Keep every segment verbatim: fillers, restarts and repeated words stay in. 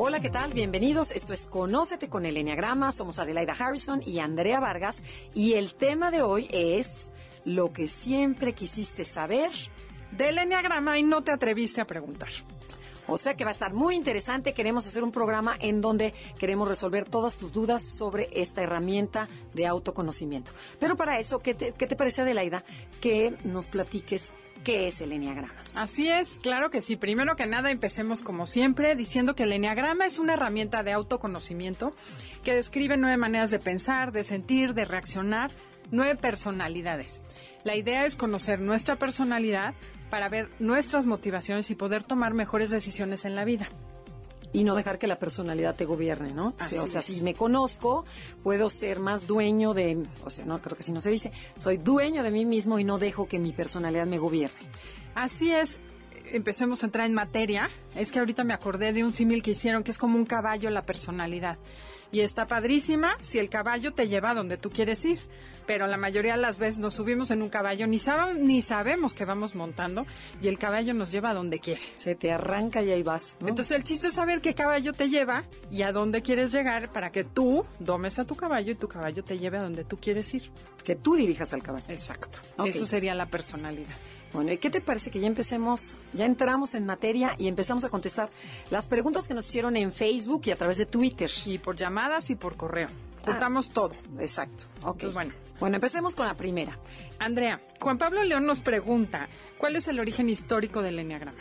Hola, ¿qué tal? Bienvenidos. Esto es Conócete con el Eneagrama. Somos Adelaida Harrison y Andrea Vargas. Y el tema de hoy es lo que siempre quisiste saber del Eneagrama y no te atreviste a preguntar. O sea que va a estar muy interesante. Queremos hacer un programa en donde queremos resolver todas tus dudas sobre esta herramienta de autoconocimiento. Pero para eso, ¿qué te, qué te parece, Adelaida, que nos platiques qué es el Eneagrama? Así es, claro que sí. Primero que nada, empecemos como siempre diciendo que el Eneagrama es una herramienta de autoconocimiento que describe nueve maneras de pensar, de sentir, de reaccionar, nueve personalidades. La idea es conocer nuestra personalidad para ver nuestras motivaciones y poder tomar mejores decisiones en la vida. Y no dejar que la personalidad te gobierne, ¿no? Así o sea, es. Si me conozco, puedo ser más dueño de... O sea, no, creo que así no se dice. Soy dueño de mí mismo y no dejo que mi personalidad me gobierne. Así es. Empecemos a entrar en materia. Es que ahorita me acordé de un símil que hicieron, que es como un caballo la personalidad. Y está padrísima si el caballo te lleva a donde tú quieres ir. Pero la mayoría de las veces nos subimos en un caballo, ni, sab ni sabemos que vamos montando, y el caballo nos lleva a donde quiere. Se te arranca y ahí vas, ¿no? Entonces el chiste es saber qué caballo te lleva y a dónde quieres llegar para que tú domes a tu caballo y tu caballo te lleve a donde tú quieres ir. Que tú dirijas al caballo. Exacto. Okay. Eso sería la personalidad. Bueno, ¿y qué te parece que ya empecemos, ya entramos en materia y empezamos a contestar las preguntas que nos hicieron en Facebook y a través de Twitter? Y por llamadas y por correo. Contamos ah, todo. Exacto. Ok. Entonces, bueno. Bueno, empecemos con la primera. Andrea, Juan Pablo León nos pregunta, ¿cuál es el origen histórico del Eneagrama?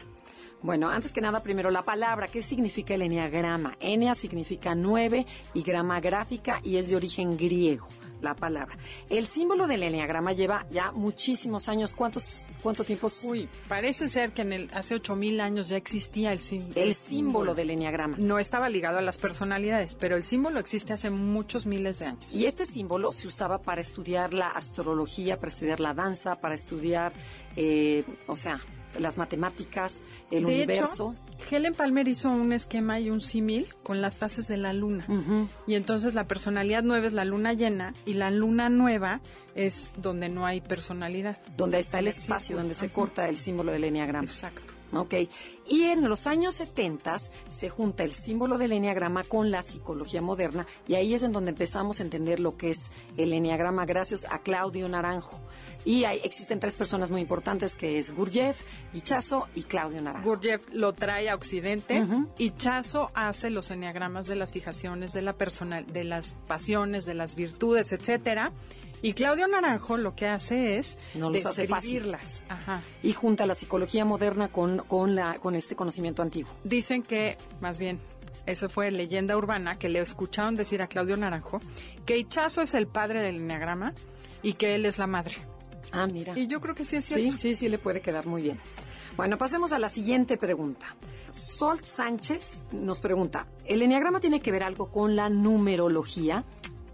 Bueno, antes que nada, primero la palabra. ¿Qué significa el Eneagrama? Enea significa nueve y grama gráfica y es de origen griego. La palabra. El símbolo del Eneagrama lleva ya muchísimos años. ¿Cuántos, cuánto tiempo? Uy, parece ser que en el, hace ocho mil años ya existía el, sim, el, el símbolo. El símbolo del Eneagrama. No estaba ligado a las personalidades, pero el símbolo existe hace muchos miles de años. Y este símbolo se usaba para estudiar la astrología, para estudiar la danza, para estudiar, eh, o sea, las matemáticas, el de universo. Hecho, Helen Palmer hizo un esquema y un símil con las fases de la luna. Uh-huh. Y entonces la personalidad nueva es la luna llena y la luna nueva es donde no hay personalidad. Donde está el espacio, sí, donde uh-huh. se corta el símbolo del Eneagrama. Exacto. Ok. Y en los años setenta se junta el símbolo del Eneagrama con la psicología moderna y ahí es en donde empezamos a entender lo que es el Eneagrama gracias a Claudio Naranjo. Y hay, existen tres personas muy importantes que es Gurdjieff, Ichazo y Claudio Naranjo. Gurdjieff lo trae a Occidente, uh-huh. Ichazo hace los eneagramas de las fijaciones, de la personal, de las pasiones, de las virtudes, etcétera. Y Claudio Naranjo lo que hace es no los describirlas. Hace Ajá. Y junta la psicología moderna con, con, la, con este conocimiento antiguo. Dicen que, más bien, eso fue leyenda urbana, que le escucharon decir a Claudio Naranjo que Ichazo es el padre del Eneagrama y que él es la madre. Ah, mira. Y yo creo que sí es cierto. Sí, sí, sí le puede quedar muy bien. Bueno, pasemos a la siguiente pregunta. Sol Sánchez nos pregunta, ¿el Eneagrama tiene que ver algo con la numerología?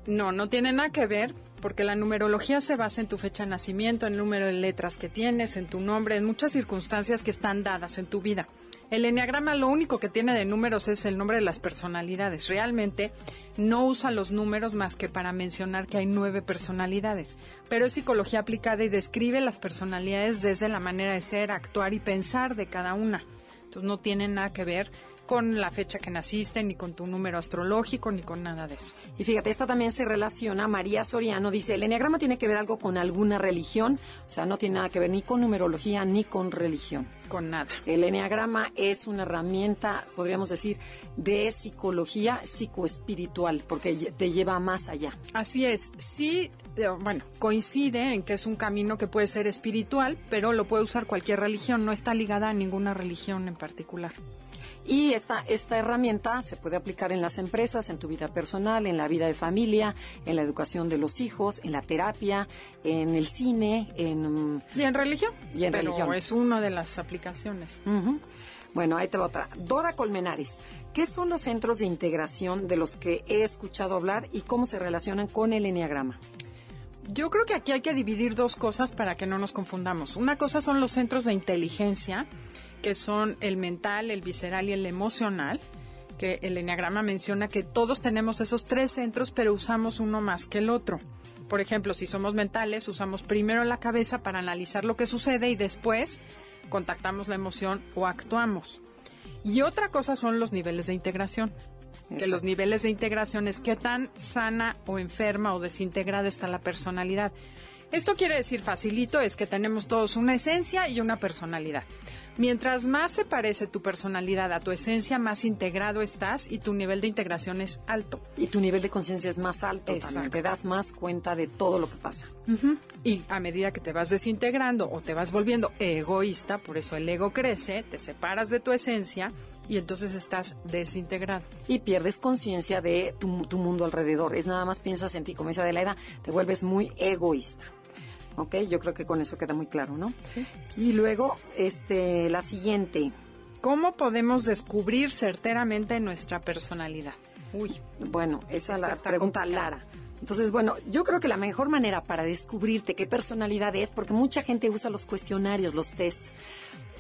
No, no tiene nada que ver, porque la numerología se basa en tu fecha de nacimiento, en el número de letras que tienes, en tu nombre, en muchas circunstancias que están dadas en tu vida. El Eneagrama lo único que tiene de números es el nombre de las personalidades. Realmente no usa los números más que para mencionar que hay nueve personalidades, pero es psicología aplicada y describe las personalidades desde la manera de ser, actuar y pensar de cada una. Entonces no tiene nada que ver con la fecha que naciste, ni con tu número astrológico, ni con nada de eso. Y fíjate, esta también se relaciona. María Soriano dice, el Eneagrama tiene que ver algo con alguna religión, o sea, no tiene nada que ver ni con numerología, ni con religión. Con nada. El Eneagrama es una herramienta, podríamos decir, de psicología psicoespiritual, porque te lleva más allá. Así es, sí, bueno, coincide en que es un camino que puede ser espiritual, pero lo puede usar cualquier religión, no está ligada a ninguna religión en particular. Y esta, esta herramienta se puede aplicar en las empresas, en tu vida personal, en la vida de familia, en la educación de los hijos, en la terapia, en el cine, en... Y en religión. Y en Pero religión. Es una de las aplicaciones. Uh-huh. Bueno, ahí te va otra. Dora Colmenares, ¿qué son los centros de integración de los que he escuchado hablar y cómo se relacionan con el Eneagrama? Yo creo que aquí hay que dividir dos cosas para que no nos confundamos. Una cosa son los centros de inteligencia, que son el mental, el visceral y el emocional, que el Eneagrama menciona que todos tenemos esos tres centros, pero usamos uno más que el otro. Por ejemplo, si somos mentales, usamos primero la cabeza para analizar lo que sucede y después contactamos la emoción o actuamos. Y otra cosa son los niveles de integración. Exacto. Que los niveles de integración es qué tan sana o enferma o desintegrada está la personalidad. Esto quiere decir, facilito, es que tenemos todos una esencia y una personalidad. Mientras más se parece tu personalidad a tu esencia, más integrado estás y tu nivel de integración es alto. Y tu nivel de conciencia es más alto. Exacto. También te das más cuenta de todo lo que pasa. Uh-huh. Y a medida que te vas desintegrando o te vas volviendo egoísta, por eso el ego crece, te separas de tu esencia y entonces estás desintegrado. Y pierdes conciencia de tu, tu mundo alrededor. Es nada más piensas en ti, como dice Adelaida, te vuelves muy egoísta. Ok, yo creo que con eso queda muy claro, ¿no? Sí. Y luego, este, la siguiente. ¿Cómo podemos descubrir certeramente nuestra personalidad? Uy. Bueno, esa es la pregunta complicada. Lara. Entonces, bueno, yo creo que la mejor manera para descubrirte qué personalidad es, porque mucha gente usa los cuestionarios, los tests.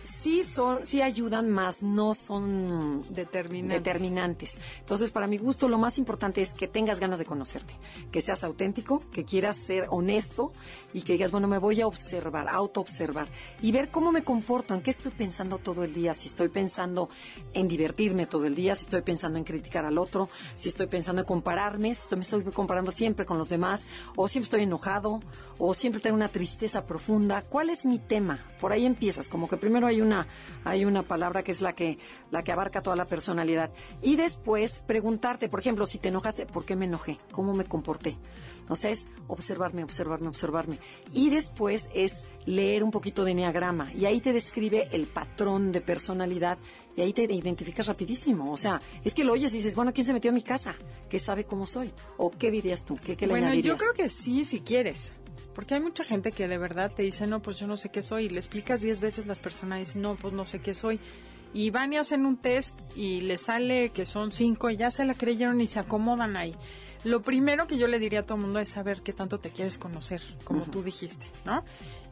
Sí son, sí ayudan, más no son determinantes. determinantes. Entonces, para mi gusto, lo más importante es que tengas ganas de conocerte, que seas auténtico, que quieras ser honesto y que digas, bueno, me voy a observar, autoobservar y ver cómo me comporto, en qué estoy pensando todo el día, si estoy pensando en divertirme todo el día, si estoy pensando en criticar al otro, si estoy pensando en compararme, si me estoy comparando siempre con los demás, o siempre estoy enojado, o siempre tengo una tristeza profunda. ¿Cuál es mi tema? Por ahí empiezas, como que primero hay Hay una, hay una palabra que es la que, la que abarca toda la personalidad. Y después preguntarte, por ejemplo, si te enojaste, ¿por qué me enojé? ¿Cómo me comporté? Entonces, observarme, observarme, observarme. Y después es leer un poquito de Eneagrama. Y ahí te describe el patrón de personalidad. Y ahí te identificas rapidísimo. O sea, es que lo oyes y dices, bueno, ¿quién se metió a mi casa? ¿Qué sabe cómo soy? ¿O qué dirías tú? ¿Qué, qué le añadirías? Bueno, yo creo que sí, si quieres. Porque hay mucha gente que de verdad te dice, no, pues yo no sé qué soy. Y le explicas diez veces, las personas dicen, no, pues no sé qué soy. Y van y hacen un test y les sale que son cinco y ya se la creyeron y se acomodan ahí. Lo primero que yo le diría a todo el mundo es saber qué tanto te quieres conocer, como uh-huh. tú dijiste, ¿no?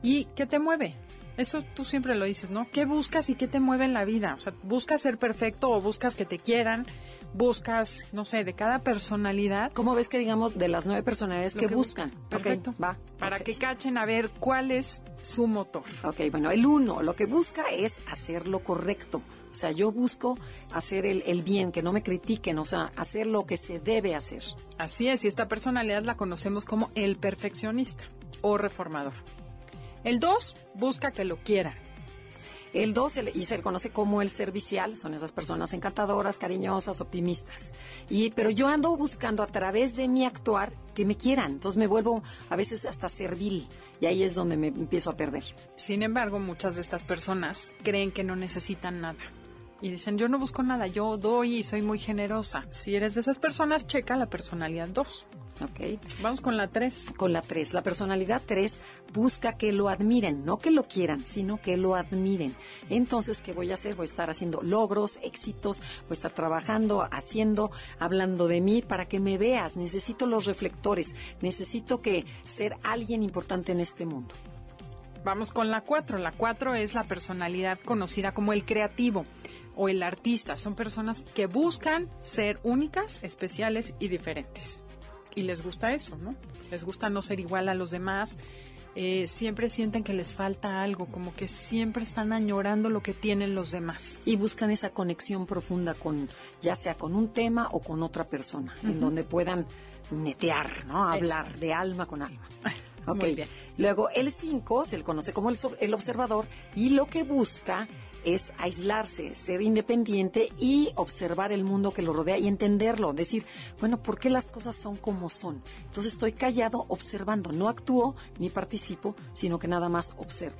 Y qué te mueve. Eso tú siempre lo dices, ¿no? ¿Qué buscas y qué te mueve en la vida? O sea, ¿buscas ser perfecto o buscas que te quieran? ¿Buscas, no sé, de cada personalidad? ¿Cómo ves que, digamos, de las nueve personalidades que, que buscan? buscan. Perfecto. Okay, va. Para okay. que cachen a ver cuál es su motor. Ok, bueno, el uno, lo que busca es hacer lo correcto. O sea, yo busco hacer el, el bien, que no me critiquen, o sea, hacer lo que se debe hacer. Así es, y esta personalidad la conocemos como el perfeccionista o reformador. El dos busca que lo quieran. El dos y se le conoce como el servicial, son esas personas encantadoras, cariñosas, optimistas. Y, pero yo ando buscando a través de mi actuar que me quieran, entonces me vuelvo a veces hasta servil y ahí es donde me empiezo a perder. Sin embargo, muchas de estas personas creen que no necesitan nada. Y dicen, yo no busco nada, yo doy y soy muy generosa. Si eres de esas personas, checa la personalidad dos. Ok. Vamos con la tres. Con la tres. La personalidad tres busca que lo admiren, no que lo quieran, sino que lo admiren. Entonces, ¿qué voy a hacer? Voy a estar haciendo logros, éxitos, voy a estar trabajando, haciendo, hablando de mí para que me veas. Necesito los reflectores, necesito que ser alguien importante en este mundo. Vamos con la cuatro. La cuatro es la personalidad conocida como el creativo o el artista. Son personas que buscan ser únicas, especiales y diferentes. Y les gusta eso, ¿no? Les gusta no ser igual a los demás. Eh, siempre sienten que les falta algo, como que siempre están añorando lo que tienen los demás. Y buscan esa conexión profunda con, ya sea con un tema o con otra persona, uh-huh. en donde puedan netear, ¿no? Hablar eso. De alma con alma. Okay. Muy bien. Luego, el cinco se le conoce como el, el observador y lo que busca es aislarse, ser independiente y observar el mundo que lo rodea y entenderlo, decir, bueno, ¿por qué las cosas son como son? Entonces estoy callado observando, no actúo ni participo, sino que nada más observo.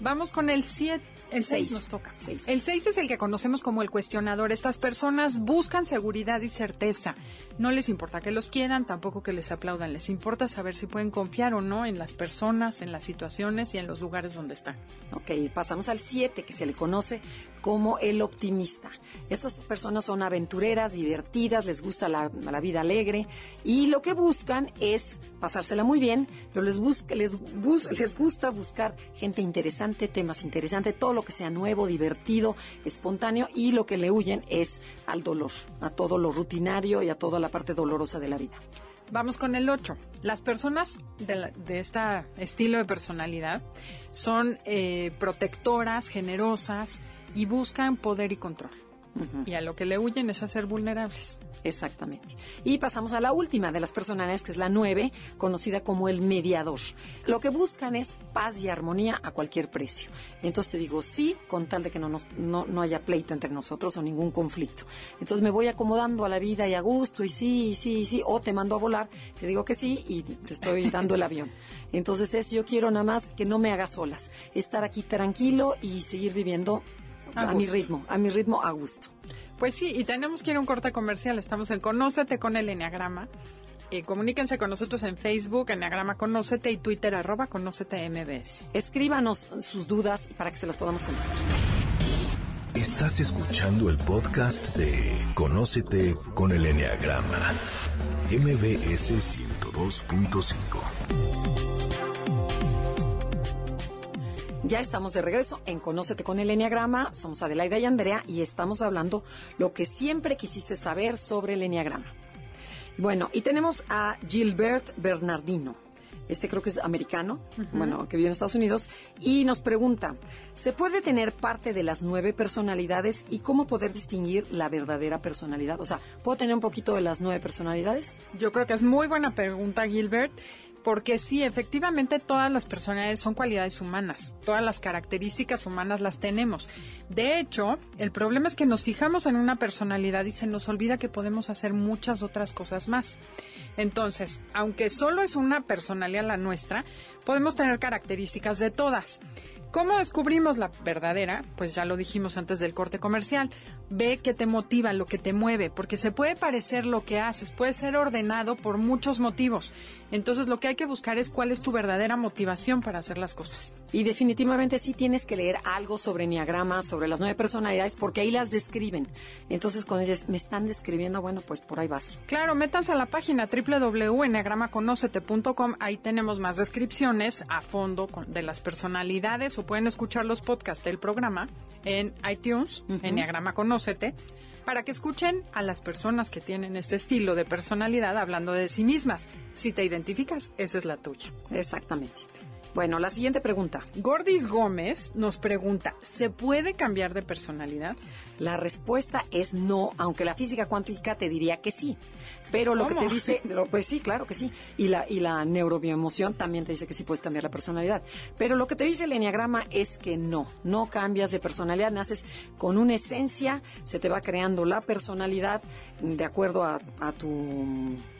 Vamos con el siete. El seis nos toca. Seis. El seis es el que conocemos como el cuestionador. Estas personas buscan seguridad y certeza. No les importa que los quieran, tampoco que les aplaudan. Les importa saber si pueden confiar o no en las personas, en las situaciones y en los lugares donde están. Ok, pasamos al siete, que se le conoce como el optimista. Estas personas son aventureras, divertidas, les gusta la, la vida alegre y lo que buscan es pasársela muy bien, pero les, busca, les, bus, les gusta buscar gente interesante, temas interesantes, todo lo que sea nuevo, divertido, espontáneo, y lo que le huyen es al dolor, a todo lo rutinario y a toda la parte dolorosa de la vida. Vamos con el ocho. Las personas de, la, de este estilo de personalidad son eh, protectoras, generosas y buscan poder y control. Uh-huh. Y a lo que le huyen es a ser vulnerables. Exactamente. Y pasamos a la última de las personalidades, que es la nueve, conocida como el mediador. Lo que buscan es paz y armonía a cualquier precio. Entonces te digo sí, con tal de que no, nos, no, no haya pleito entre nosotros o ningún conflicto. Entonces me voy acomodando a la vida y a gusto, y sí, y sí, y sí, o te mando a volar, te digo que sí y te estoy dando el avión. Entonces es, yo quiero nada más que no me hagas solas, estar aquí tranquilo y seguir viviendo a, a mi ritmo, a mi ritmo a gusto. Pues sí, y tenemos que ir a un corte comercial. Estamos en Conócete con el Eneagrama. Eh, comuníquense con nosotros en Facebook, Eneagrama Conócete, y Twitter, arroba Conócete M B S. Escríbanos sus dudas para que se las podamos contestar. Estás escuchando el podcast de Conócete con el Eneagrama, M B S ciento dos punto cinco. Ya estamos de regreso en Conócete con el Eneagrama. Somos Adelaida y Andrea y estamos hablando lo que siempre quisiste saber sobre el Eneagrama. Bueno, y tenemos a Gilbert Bernardino. Este creo que es americano, uh-huh. bueno, que vive en Estados Unidos, y nos pregunta, ¿se puede tener parte de las nueve personalidades y cómo poder distinguir la verdadera personalidad? O sea, ¿puedo tener un poquito de las nueve personalidades? Yo creo que es muy buena pregunta, Gilbert. Porque sí, efectivamente todas las personalidades son cualidades humanas, todas las características humanas las tenemos. De hecho, el problema es que nos fijamos en una personalidad y se nos olvida que podemos hacer muchas otras cosas más. Entonces, aunque solo es una personalidad la nuestra, podemos tener características de todas. ¿Cómo descubrimos la verdadera? Pues ya lo dijimos antes del corte comercial. Ve qué te motiva, lo que te mueve, porque se puede parecer lo que haces, puede ser ordenado por muchos motivos. Entonces lo que hay que buscar es cuál es tu verdadera motivación para hacer las cosas. Y definitivamente sí tienes que leer algo sobre Eneagrama, sobre las nueve personalidades, porque ahí las describen. Entonces cuando dices, me están describiendo, bueno, pues por ahí vas. Claro, métanse a la página doble u doble u doble u punto eneagrama conócete punto com. Ahí tenemos más descripciones a fondo de las personalidades. Pueden escuchar los podcasts del programa en iTunes, uh-huh. Eneagrama Conócete, para que escuchen a las personas que tienen este estilo de personalidad hablando de sí mismas. Si te identificas, esa es la tuya. Exactamente. Bueno, la siguiente pregunta. Gordis Gómez nos pregunta, ¿se puede cambiar de personalidad? La respuesta es no, aunque la física cuántica te diría que sí. Pero lo ¿Cómo? que te dice, pues sí, claro que sí. Y la, y la neurobioemoción también te dice que sí puedes cambiar la personalidad. Pero lo que te dice el Eneagrama es que no, no cambias de personalidad. Naces con una esencia, se te va creando la personalidad de acuerdo a, a tu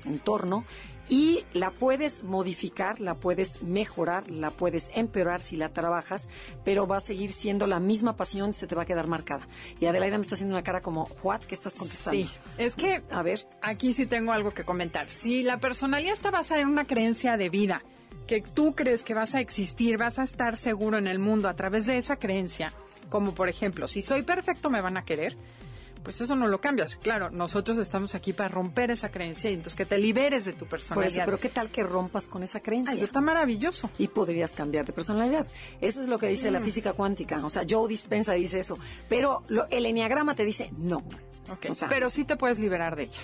entorno. Y la puedes modificar, la puedes mejorar, la puedes empeorar si la trabajas, pero va a seguir siendo la misma pasión, se te va a quedar marcada. Y Adelaida me está haciendo una cara como, ¿what? ¿Qué estás contestando? Sí, es que a ver, aquí sí tengo algo que comentar. Si la personalidad está basada en una creencia de vida, que tú crees que vas a existir, vas a estar seguro en el mundo a través de esa creencia, como por ejemplo, si soy perfecto me van a querer, pues eso no lo cambias. Claro, nosotros estamos aquí para romper esa creencia y entonces que te liberes de tu personalidad. Por eso, pero ¿qué tal que rompas con esa creencia? Ay, eso está maravilloso. Y podrías cambiar de personalidad. Eso es lo que dice mm. la física cuántica. O sea, Joe Dispenza dice eso. Pero lo, el Eneagrama te dice no. Okay. O sea, pero sí te puedes liberar de ella.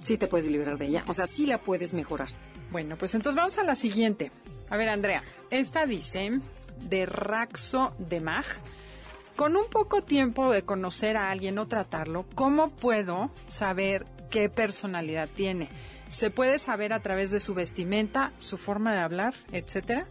Sí te puedes liberar de ella. O sea, sí la puedes mejorar. Bueno, pues entonces vamos a la siguiente. A ver, Andrea. Esta dice de Raxo de Mag. Con un poco tiempo de conocer a alguien o tratarlo, ¿cómo puedo saber qué personalidad tiene? ¿Se puede saber a través de su vestimenta, su forma de hablar, etcétera?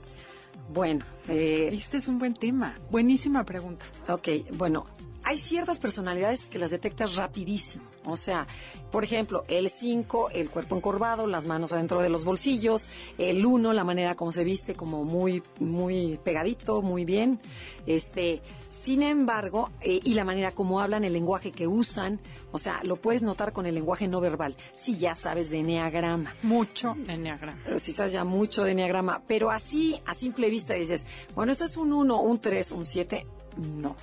Bueno, eh, este es un buen tema. Buenísima pregunta. Ok, bueno, hay ciertas personalidades que las detectas rapidísimo. O sea, por ejemplo, el cinco, el cuerpo encorvado, las manos adentro de los bolsillos. El uno, la manera como se viste, como muy, muy pegadito, muy bien. Este, sin embargo, eh, y la manera como hablan, el lenguaje que usan. O sea, lo puedes notar con el lenguaje no verbal. Si ya sabes de enneagrama. Mucho de enneagrama. Si sabes ya mucho de enneagrama. Pero así, a simple vista, dices, bueno, esto es un uno, un tres, un siete. No.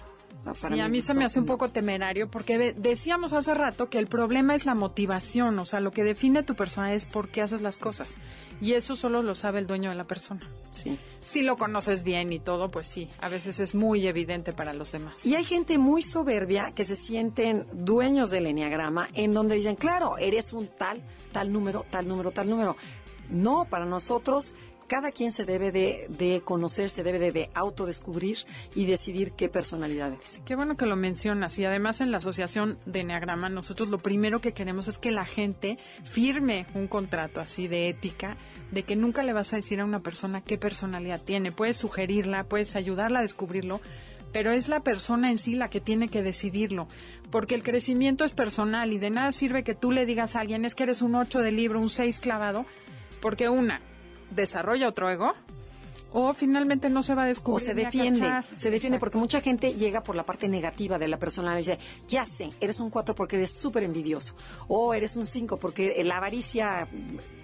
Sí, a mí se me hace un poco temerario porque decíamos hace rato que el problema es la motivación, o sea, lo que define tu persona es por qué haces las cosas y eso solo lo sabe el dueño de la persona. Sí. Si lo conoces bien y todo, pues sí, a veces es muy evidente para los demás. Y hay gente muy soberbia que se sienten dueños del enneagrama en donde dicen, claro, eres un tal, tal número, tal número, tal número. No, para nosotros... Cada quien se debe de, de conocer, se debe de, de autodescubrir y decidir qué personalidad es. Qué bueno que lo mencionas. Y además en la Asociación de Enneagrama, nosotros lo primero que queremos es que la gente firme un contrato así de ética, de que nunca le vas a decir a una persona qué personalidad tiene. Puedes sugerirla, puedes ayudarla a descubrirlo, pero es la persona en sí la que tiene que decidirlo, porque el crecimiento es personal y de nada sirve que tú le digas a alguien, es que eres un ocho de libro, un seis clavado, porque una... desarrolla otro ego o finalmente no se va a descubrir. O se defiende, se defiende. Exacto. Porque mucha gente llega por la parte negativa de la persona y dice, ya sé, eres un cuatro porque eres súper envidioso o eres un cinco porque la avaricia,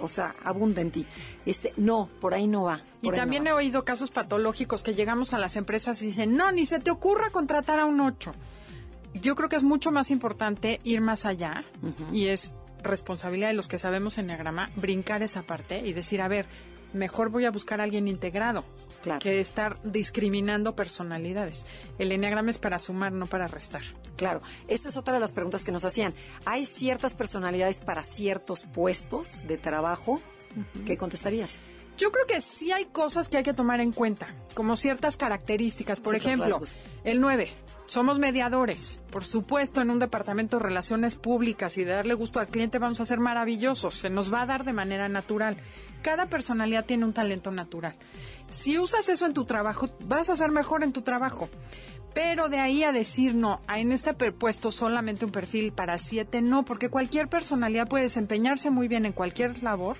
o sea, abunda en ti. Este, no, por ahí no va. Y también no he va. oído casos patológicos que llegamos a las empresas y dicen, no, ni se te ocurra contratar a un ocho. Yo creo que es mucho más importante ir más allá. Uh-huh. Y es responsabilidad de los que sabemos enneagrama brincar esa parte y decir, a ver, mejor voy a buscar a alguien integrado, claro, que estar discriminando personalidades. El enneagrama es para sumar, no para restar. Claro, esa es otra de las preguntas que nos hacían. ¿Hay ciertas personalidades para ciertos puestos de trabajo? Uh-huh. ¿Qué contestarías? Yo creo que sí hay cosas que hay que tomar en cuenta, como ciertas características. Por ciertos ejemplo, rasgos. El nueve. Somos mediadores, por supuesto, en un departamento de relaciones públicas y de darle gusto al cliente vamos a ser maravillosos, se nos va a dar de manera natural. Cada personalidad tiene un talento natural. Si usas eso en tu trabajo, vas a ser mejor en tu trabajo. Pero de ahí a decir, no, en este puesto solamente un perfil para siete, no, porque cualquier personalidad puede desempeñarse muy bien en cualquier labor.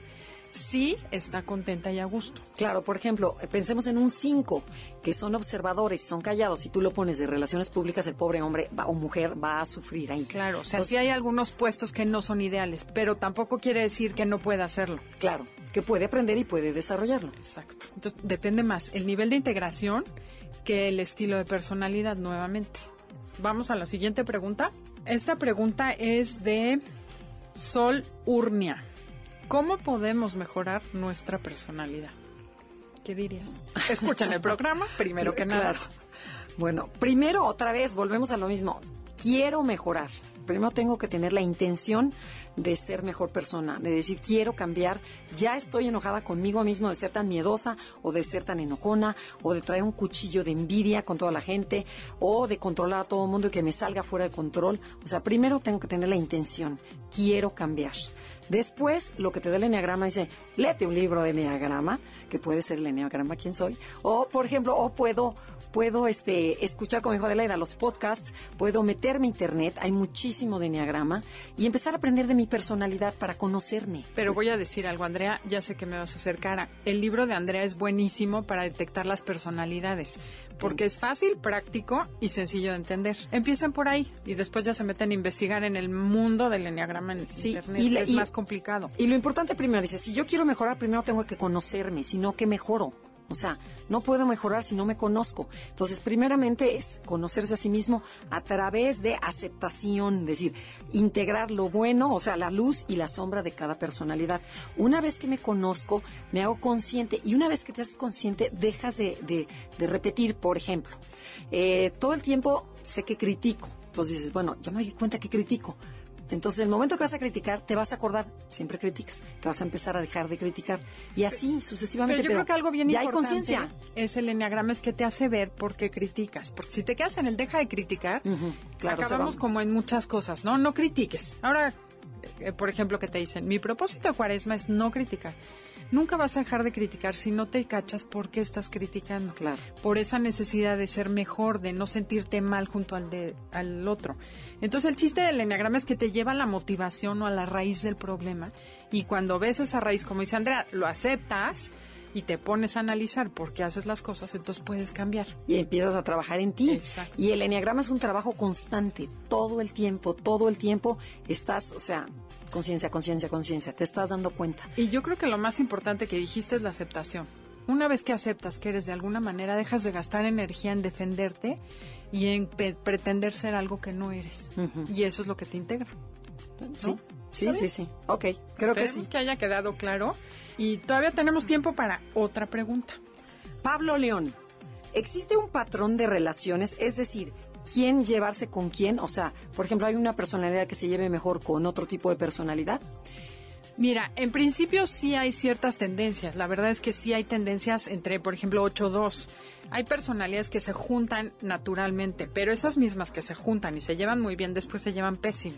Sí, está contenta y a gusto. Claro, por ejemplo, pensemos en un cinco, que son observadores, son callados. Si tú lo pones de relaciones públicas, el pobre hombre va, o mujer va a sufrir ahí. Claro, o sea, entonces, sí hay algunos puestos que no son ideales, pero tampoco quiere decir que no pueda hacerlo. Claro, que puede aprender y puede desarrollarlo. Exacto. Entonces, depende más el nivel de integración que el estilo de personalidad, nuevamente. Vamos a la siguiente pregunta. Esta pregunta es de Sol Urnia. ¿Cómo podemos mejorar nuestra personalidad? ¿Qué dirías? Escuchen el programa, primero que nada. Claro. Bueno, primero, otra vez, volvemos a lo mismo. Quiero mejorar. Primero tengo que tener la intención de ser mejor persona, de decir, quiero cambiar. Ya estoy enojada conmigo mismo de ser tan miedosa o de ser tan enojona o de traer un cuchillo de envidia con toda la gente o de controlar a todo el mundo y que me salga fuera de control. O sea, primero tengo que tener la intención. Quiero cambiar. Después, lo que te da el enneagrama dice, léete un libro de enneagrama, que puede ser el enneagrama, ¿quién soy? O, por ejemplo, o puedo, puedo este, escuchar, como dijo Adelaida, los podcasts, puedo meterme a internet, hay muchísimo de enneagrama, y empezar a aprender de mi personalidad para conocerme. Pero voy a decir algo, Andrea, ya sé que me vas a hacer cara. El libro de Andrea es buenísimo para detectar las personalidades, porque es fácil, práctico y sencillo de entender. Empiezan por ahí y después ya se meten a investigar en el mundo del enneagrama en sí, internet, y la, es y, más complicado. Y lo importante primero, dice, si yo quiero mejorar, primero tengo que conocerme, si no, ¿qué mejoro? O sea, no puedo mejorar si no me conozco. Entonces, primeramente es conocerse a sí mismo a través de aceptación, es decir, integrar lo bueno, o sea, la luz y la sombra de cada personalidad. Una vez que me conozco, me hago consciente y una vez que te haces consciente, dejas de, de, de repetir, por ejemplo, eh, todo el tiempo sé que critico. Entonces dices, bueno, ya me di cuenta que critico. Entonces, el momento que vas a criticar, te vas a acordar, siempre criticas, te vas a empezar a dejar de criticar y así sucesivamente. Pero yo pero creo que algo bien ya importante hay es el enneagrama, es que te hace ver por qué criticas. Porque si te quedas en el deja de criticar, uh-huh, claro, acabamos como en muchas cosas, ¿no? No critiques. Ahora, eh, por ejemplo, que te dicen, mi propósito de cuaresma es no criticar. nunca vas a dejar de criticar si no te cachas por qué estás criticando. Claro. Por esa necesidad de ser mejor, de no sentirte mal junto al, de, al otro. Entonces el chiste del eneagrama es que te lleva a la motivación o a la raíz del problema, y cuando ves esa raíz, como dice Andrea, lo aceptas y te pones a analizar por qué haces las cosas, entonces puedes cambiar. Y empiezas a trabajar en ti. Exacto. Y el eneagrama es un trabajo constante, todo el tiempo, todo el tiempo estás, o sea, conciencia, conciencia, conciencia, te estás dando cuenta. Y yo creo que lo más importante que dijiste es la aceptación. Una vez que aceptas que eres de alguna manera, dejas de gastar energía en defenderte y en pe- pretender ser algo que no eres. Uh-huh. Y eso es lo que te integra, ¿no? Sí. Sí, sí, sí. Ok, creo que sí. Esperemos que haya quedado claro. Y todavía tenemos tiempo para otra pregunta. Pablo León, ¿existe un patrón de relaciones? Es decir, ¿quién llevarse con quién? O sea, por ejemplo, ¿hay una personalidad que se lleve mejor con otro tipo de personalidad? Mira, en principio sí hay ciertas tendencias. La verdad es que sí hay tendencias entre, por ejemplo, ocho dos. Hay personalidades que se juntan naturalmente, pero esas mismas que se juntan y se llevan muy bien, después se llevan pésimo.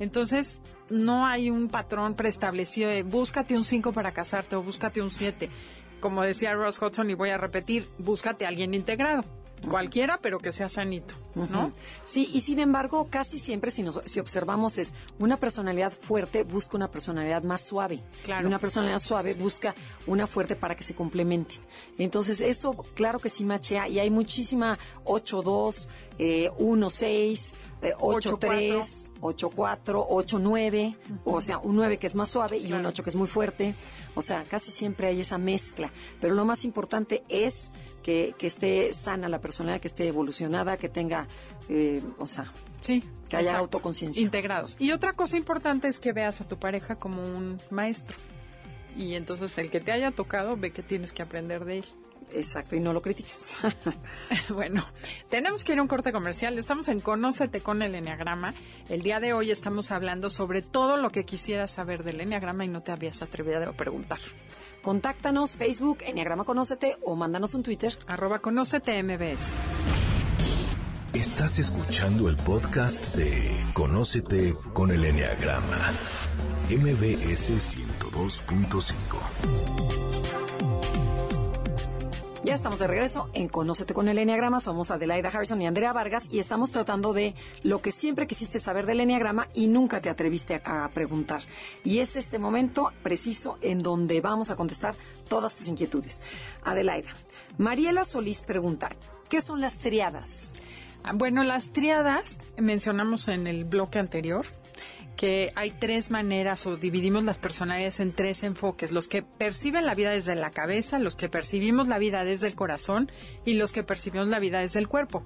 Entonces, no hay un patrón preestablecido de búscate un cinco para casarte o búscate un siete. Como decía Ross Hudson, y voy a repetir, búscate a alguien integrado. Cualquiera, pero que sea sanito, ¿no? Uh-huh. Sí, y sin embargo, casi siempre, si, nos, si observamos, es una personalidad fuerte busca una personalidad más suave. Claro. Y una personalidad suave sí. busca una fuerte para que se complementen. Entonces, eso, claro que sí machea. Y hay muchísima ocho dos, eh, uno seis, eh, ocho tres, ocho cuatro, ocho nueve. Uh-huh. O sea, un nueve que es más suave y claro. un ocho que es muy fuerte. O sea, casi siempre hay esa mezcla. Pero lo más importante es... Que, que esté sana la personalidad, que esté evolucionada, que tenga, eh, o sea, sí, que haya exacto. autoconciencia. Integrados. Y otra cosa importante es que veas a tu pareja como un maestro. Y entonces el que te haya tocado, ve que tienes que aprender de él. Exacto, y no lo critiques. Bueno, tenemos que ir a un corte comercial. Estamos en Conócete con el Eneagrama. El día de hoy estamos hablando sobre todo lo que quisieras saber del Eneagrama y no te habías atrevido a preguntar. Contáctanos Facebook, Eneagrama Conócete, o mándanos un Twitter. Arroba Conócete M B S. Estás escuchando el podcast de Conócete con el Eneagrama. M B S ciento dos punto cinco. Ya estamos de regreso en Conócete con el Eneagrama. Somos Adelaida Harrison y Andrea Vargas y estamos tratando de lo que siempre quisiste saber del Eneagrama y nunca te atreviste a, a preguntar. Y es este momento preciso en donde vamos a contestar todas tus inquietudes. Adelaida, Mariela Solís pregunta, ¿qué son las triadas? Bueno, las triadas mencionamos en el bloque anterior, que hay tres maneras o dividimos las personalidades en tres enfoques, los que perciben la vida desde la cabeza, los que percibimos la vida desde el corazón y los que percibimos la vida desde el cuerpo.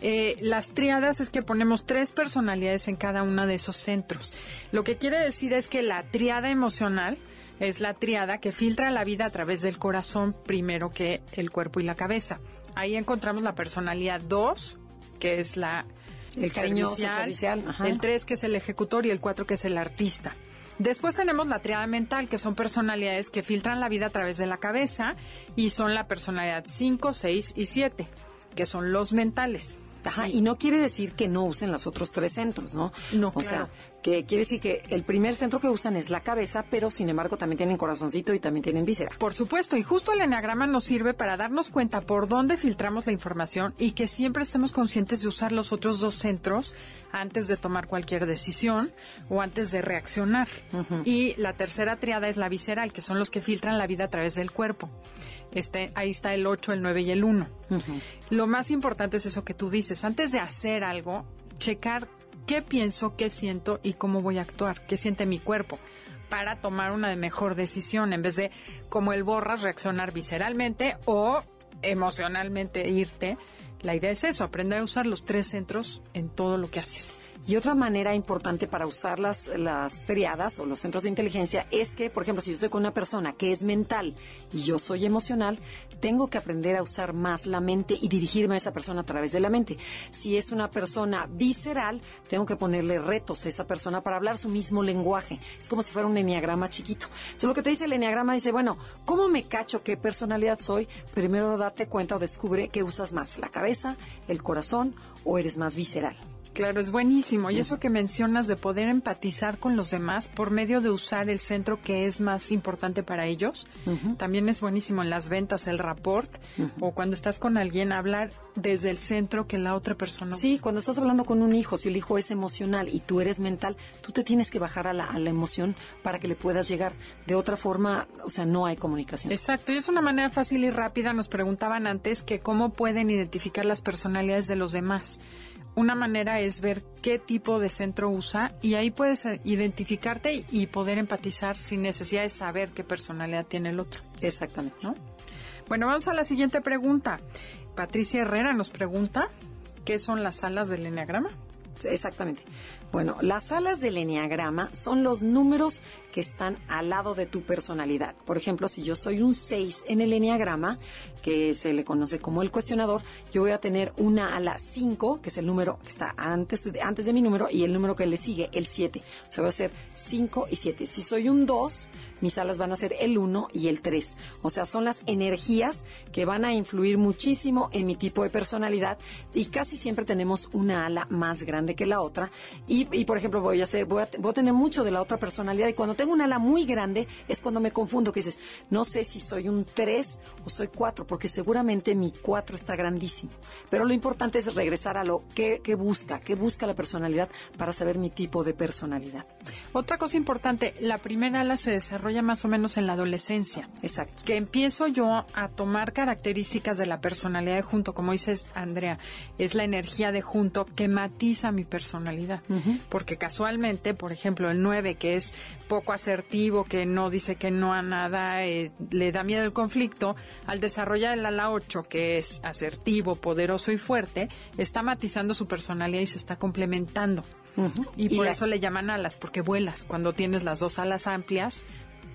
Eh, las tríadas es que ponemos tres personalidades en cada uno de esos centros. Lo que quiere decir es que la tríada emocional es la tríada que filtra la vida a través del corazón primero que el cuerpo y la cabeza. Ahí encontramos la personalidad dos, que es la... El, el cariñoso, servicial, el servicial. Ajá. El tres que es el ejecutor y el cuatro que es el artista. Después tenemos la triada mental, que son personalidades que filtran la vida a través de la cabeza y son la personalidad cinco, seis y siete, que son los mentales. Ajá, y no quiere decir que no usen los otros tres centros, ¿no? No, o claro. sea, que quiere decir que el primer centro que usan es la cabeza, pero sin embargo también tienen corazoncito y también tienen víscera. Por supuesto, y justo el eneagrama nos sirve para darnos cuenta por dónde filtramos la información y que siempre estemos conscientes de usar los otros dos centros antes de tomar cualquier decisión o antes de reaccionar. Uh-huh. Y la tercera triada es la visceral, que son los que filtran la vida a través del cuerpo. Este, ahí está el ocho, el nueve y el uno. Uh-huh. Lo más importante es eso que tú dices. Antes de hacer algo, checar qué pienso, qué siento y cómo voy a actuar, qué siente mi cuerpo, para tomar una mejor decisión, en vez de, como el borras, reaccionar visceralmente o emocionalmente irte. La idea es eso, aprender a usar los tres centros en todo lo que haces. Y otra manera importante para usar las, las triadas o los centros de inteligencia es que, por ejemplo, si yo estoy con una persona que es mental y yo soy emocional, tengo que aprender a usar más la mente y dirigirme a esa persona a través de la mente. Si es una persona visceral, tengo que ponerle retos a esa persona para hablar su mismo lenguaje. Es como si fuera un eneagrama chiquito. Entonces, lo que te dice el eneagrama dice, bueno, ¿cómo me cacho qué personalidad soy? Primero date cuenta o descubre que usas más la cabeza, el corazón o eres más visceral. Claro, es buenísimo. Y eso que mencionas de poder empatizar con los demás por medio de usar el centro que es más importante para ellos, uh-huh. también es buenísimo en las ventas, el rapport, uh-huh. o cuando estás con alguien, hablar desde el centro que la otra persona... Sí, cuando estás hablando con un hijo, si el hijo es emocional y tú eres mental, tú te tienes que bajar a la, a la emoción para que le puedas llegar. De otra forma, o sea, no hay comunicación. Exacto, y es una manera fácil y rápida. Nos preguntaban antes que cómo pueden identificar las personalidades de los demás. Una manera es ver qué tipo de centro usa y ahí puedes identificarte y poder empatizar sin necesidad de saber qué personalidad tiene el otro. Exactamente, ¿no? Bueno, vamos a la siguiente pregunta. Patricia Herrera nos pregunta, ¿qué son las alas del eneagrama? Exactamente. Bueno, las alas del eneagrama son los números que están al lado de tu personalidad. Por ejemplo, si yo soy un seis en el eneagrama, que se le conoce como el cuestionador, yo voy a tener una ala cinco, que es el número que está antes de, antes de mi número, y el número que le sigue, el siete. O sea, va a ser cinco y siete. Si soy un dos, mis alas van a ser el uno y el tres. O sea, son las energías que van a influir muchísimo en mi tipo de personalidad y casi siempre tenemos una ala más grande que la otra. Y, y por ejemplo, voy a, hacer, voy, a, voy a tener mucho de la otra personalidad y cuando tengo una ala muy grande es cuando me confundo, que dices, no sé si soy un tres o soy cuatro, porque seguramente mi cuatro está grandísimo. Pero lo importante es regresar a lo que, que busca, que busca la personalidad para saber mi tipo de personalidad. Otra cosa importante, la primera ala se desarrolla más o menos en la adolescencia. Exacto. Que empiezo yo a tomar características de la personalidad de junto, como dices, Andrea, es la energía de junto que matiza mi personalidad. Uh-huh. Porque casualmente, por ejemplo, el nueve, que es poco asertivo, que no dice que no a nada, eh, le da miedo el conflicto, al desarrollar el ala ocho, que es asertivo, poderoso y fuerte, está matizando su personalidad y se está complementando. Uh-huh. Y, y por la... eso le llaman alas, porque vuelas. Cuando tienes las dos alas amplias,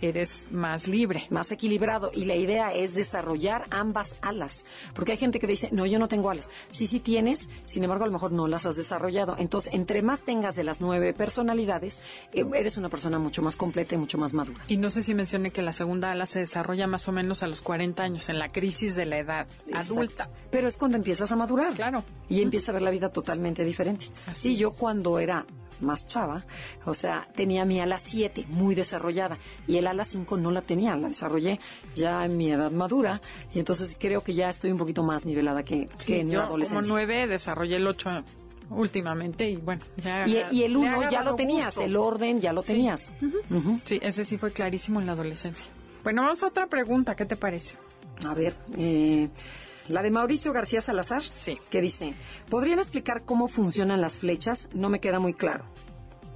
eres más libre, más equilibrado. Y la idea es desarrollar ambas alas, porque hay gente que dice, no, yo no tengo alas. Sí, sí tienes, sin embargo, a lo mejor no las has desarrollado. Entonces, entre más tengas de las nueve personalidades, eres una persona mucho más completa y mucho más madura. Y no sé si mencioné que la segunda ala se desarrolla más o menos a los cuarenta años, en la crisis de la edad Exacto. adulta. Pero es cuando empiezas a madurar. Claro. Y empiezas a ver la vida totalmente diferente. Así sí, yo cuando era... más chava, o sea, tenía mi ala siete muy desarrollada y el ala cinco no la tenía, la desarrollé ya en mi edad madura y entonces creo que ya estoy un poquito más nivelada que, sí, que en la adolescencia. Como nueve desarrollé el ocho últimamente y bueno. Ya y, y el uno ya lo tenías, gusto. El orden ya lo sí. tenías. Uh-huh. Uh-huh. Sí, ese sí fue clarísimo en la adolescencia. Bueno, vamos a otra pregunta, ¿qué te parece? A ver, eh... la de Mauricio García Salazar, sí. que dice, ¿podrían explicar cómo funcionan las flechas? No me queda muy claro.